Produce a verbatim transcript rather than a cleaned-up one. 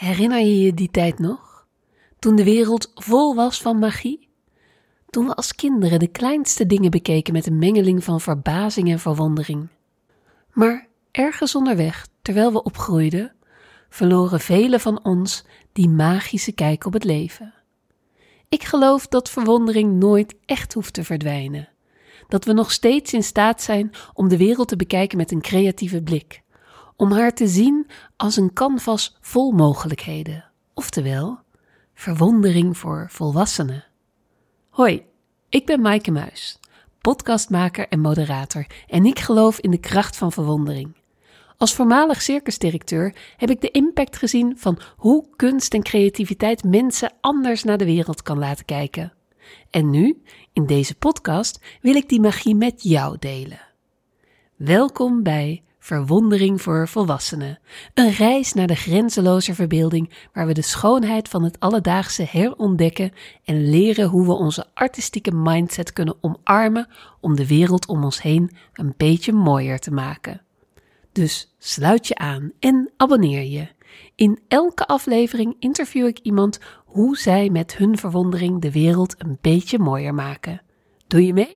Herinner je je die tijd nog? Toen de wereld vol was van magie? Toen we als kinderen de kleinste dingen bekeken met een mengeling van verbazing en verwondering. Maar ergens onderweg, terwijl we opgroeiden, verloren velen van ons die magische kijk op het leven. Ik geloof dat verwondering nooit echt hoeft te verdwijnen. Dat we nog steeds in staat zijn om de wereld te bekijken met een creatieve blik. Om haar te zien als een canvas vol mogelijkheden. Oftewel, verwondering voor volwassenen. Hoi, ik ben Maaike Muis, podcastmaker en moderator en ik geloof in de kracht van verwondering. Als voormalig circusdirecteur heb ik de impact gezien van hoe kunst en creativiteit mensen anders naar de wereld kan laten kijken. En nu, in deze podcast, wil ik die magie met jou delen. Welkom bij Verwondering voor volwassenen. Een reis naar de grenzeloze verbeelding waar we de schoonheid van het alledaagse herontdekken en leren hoe we onze artistieke mindset kunnen omarmen om de wereld om ons heen een beetje mooier te maken. Dus sluit je aan en abonneer je. In elke aflevering interview ik iemand hoe zij met hun verwondering de wereld een beetje mooier maken. Doe je mee?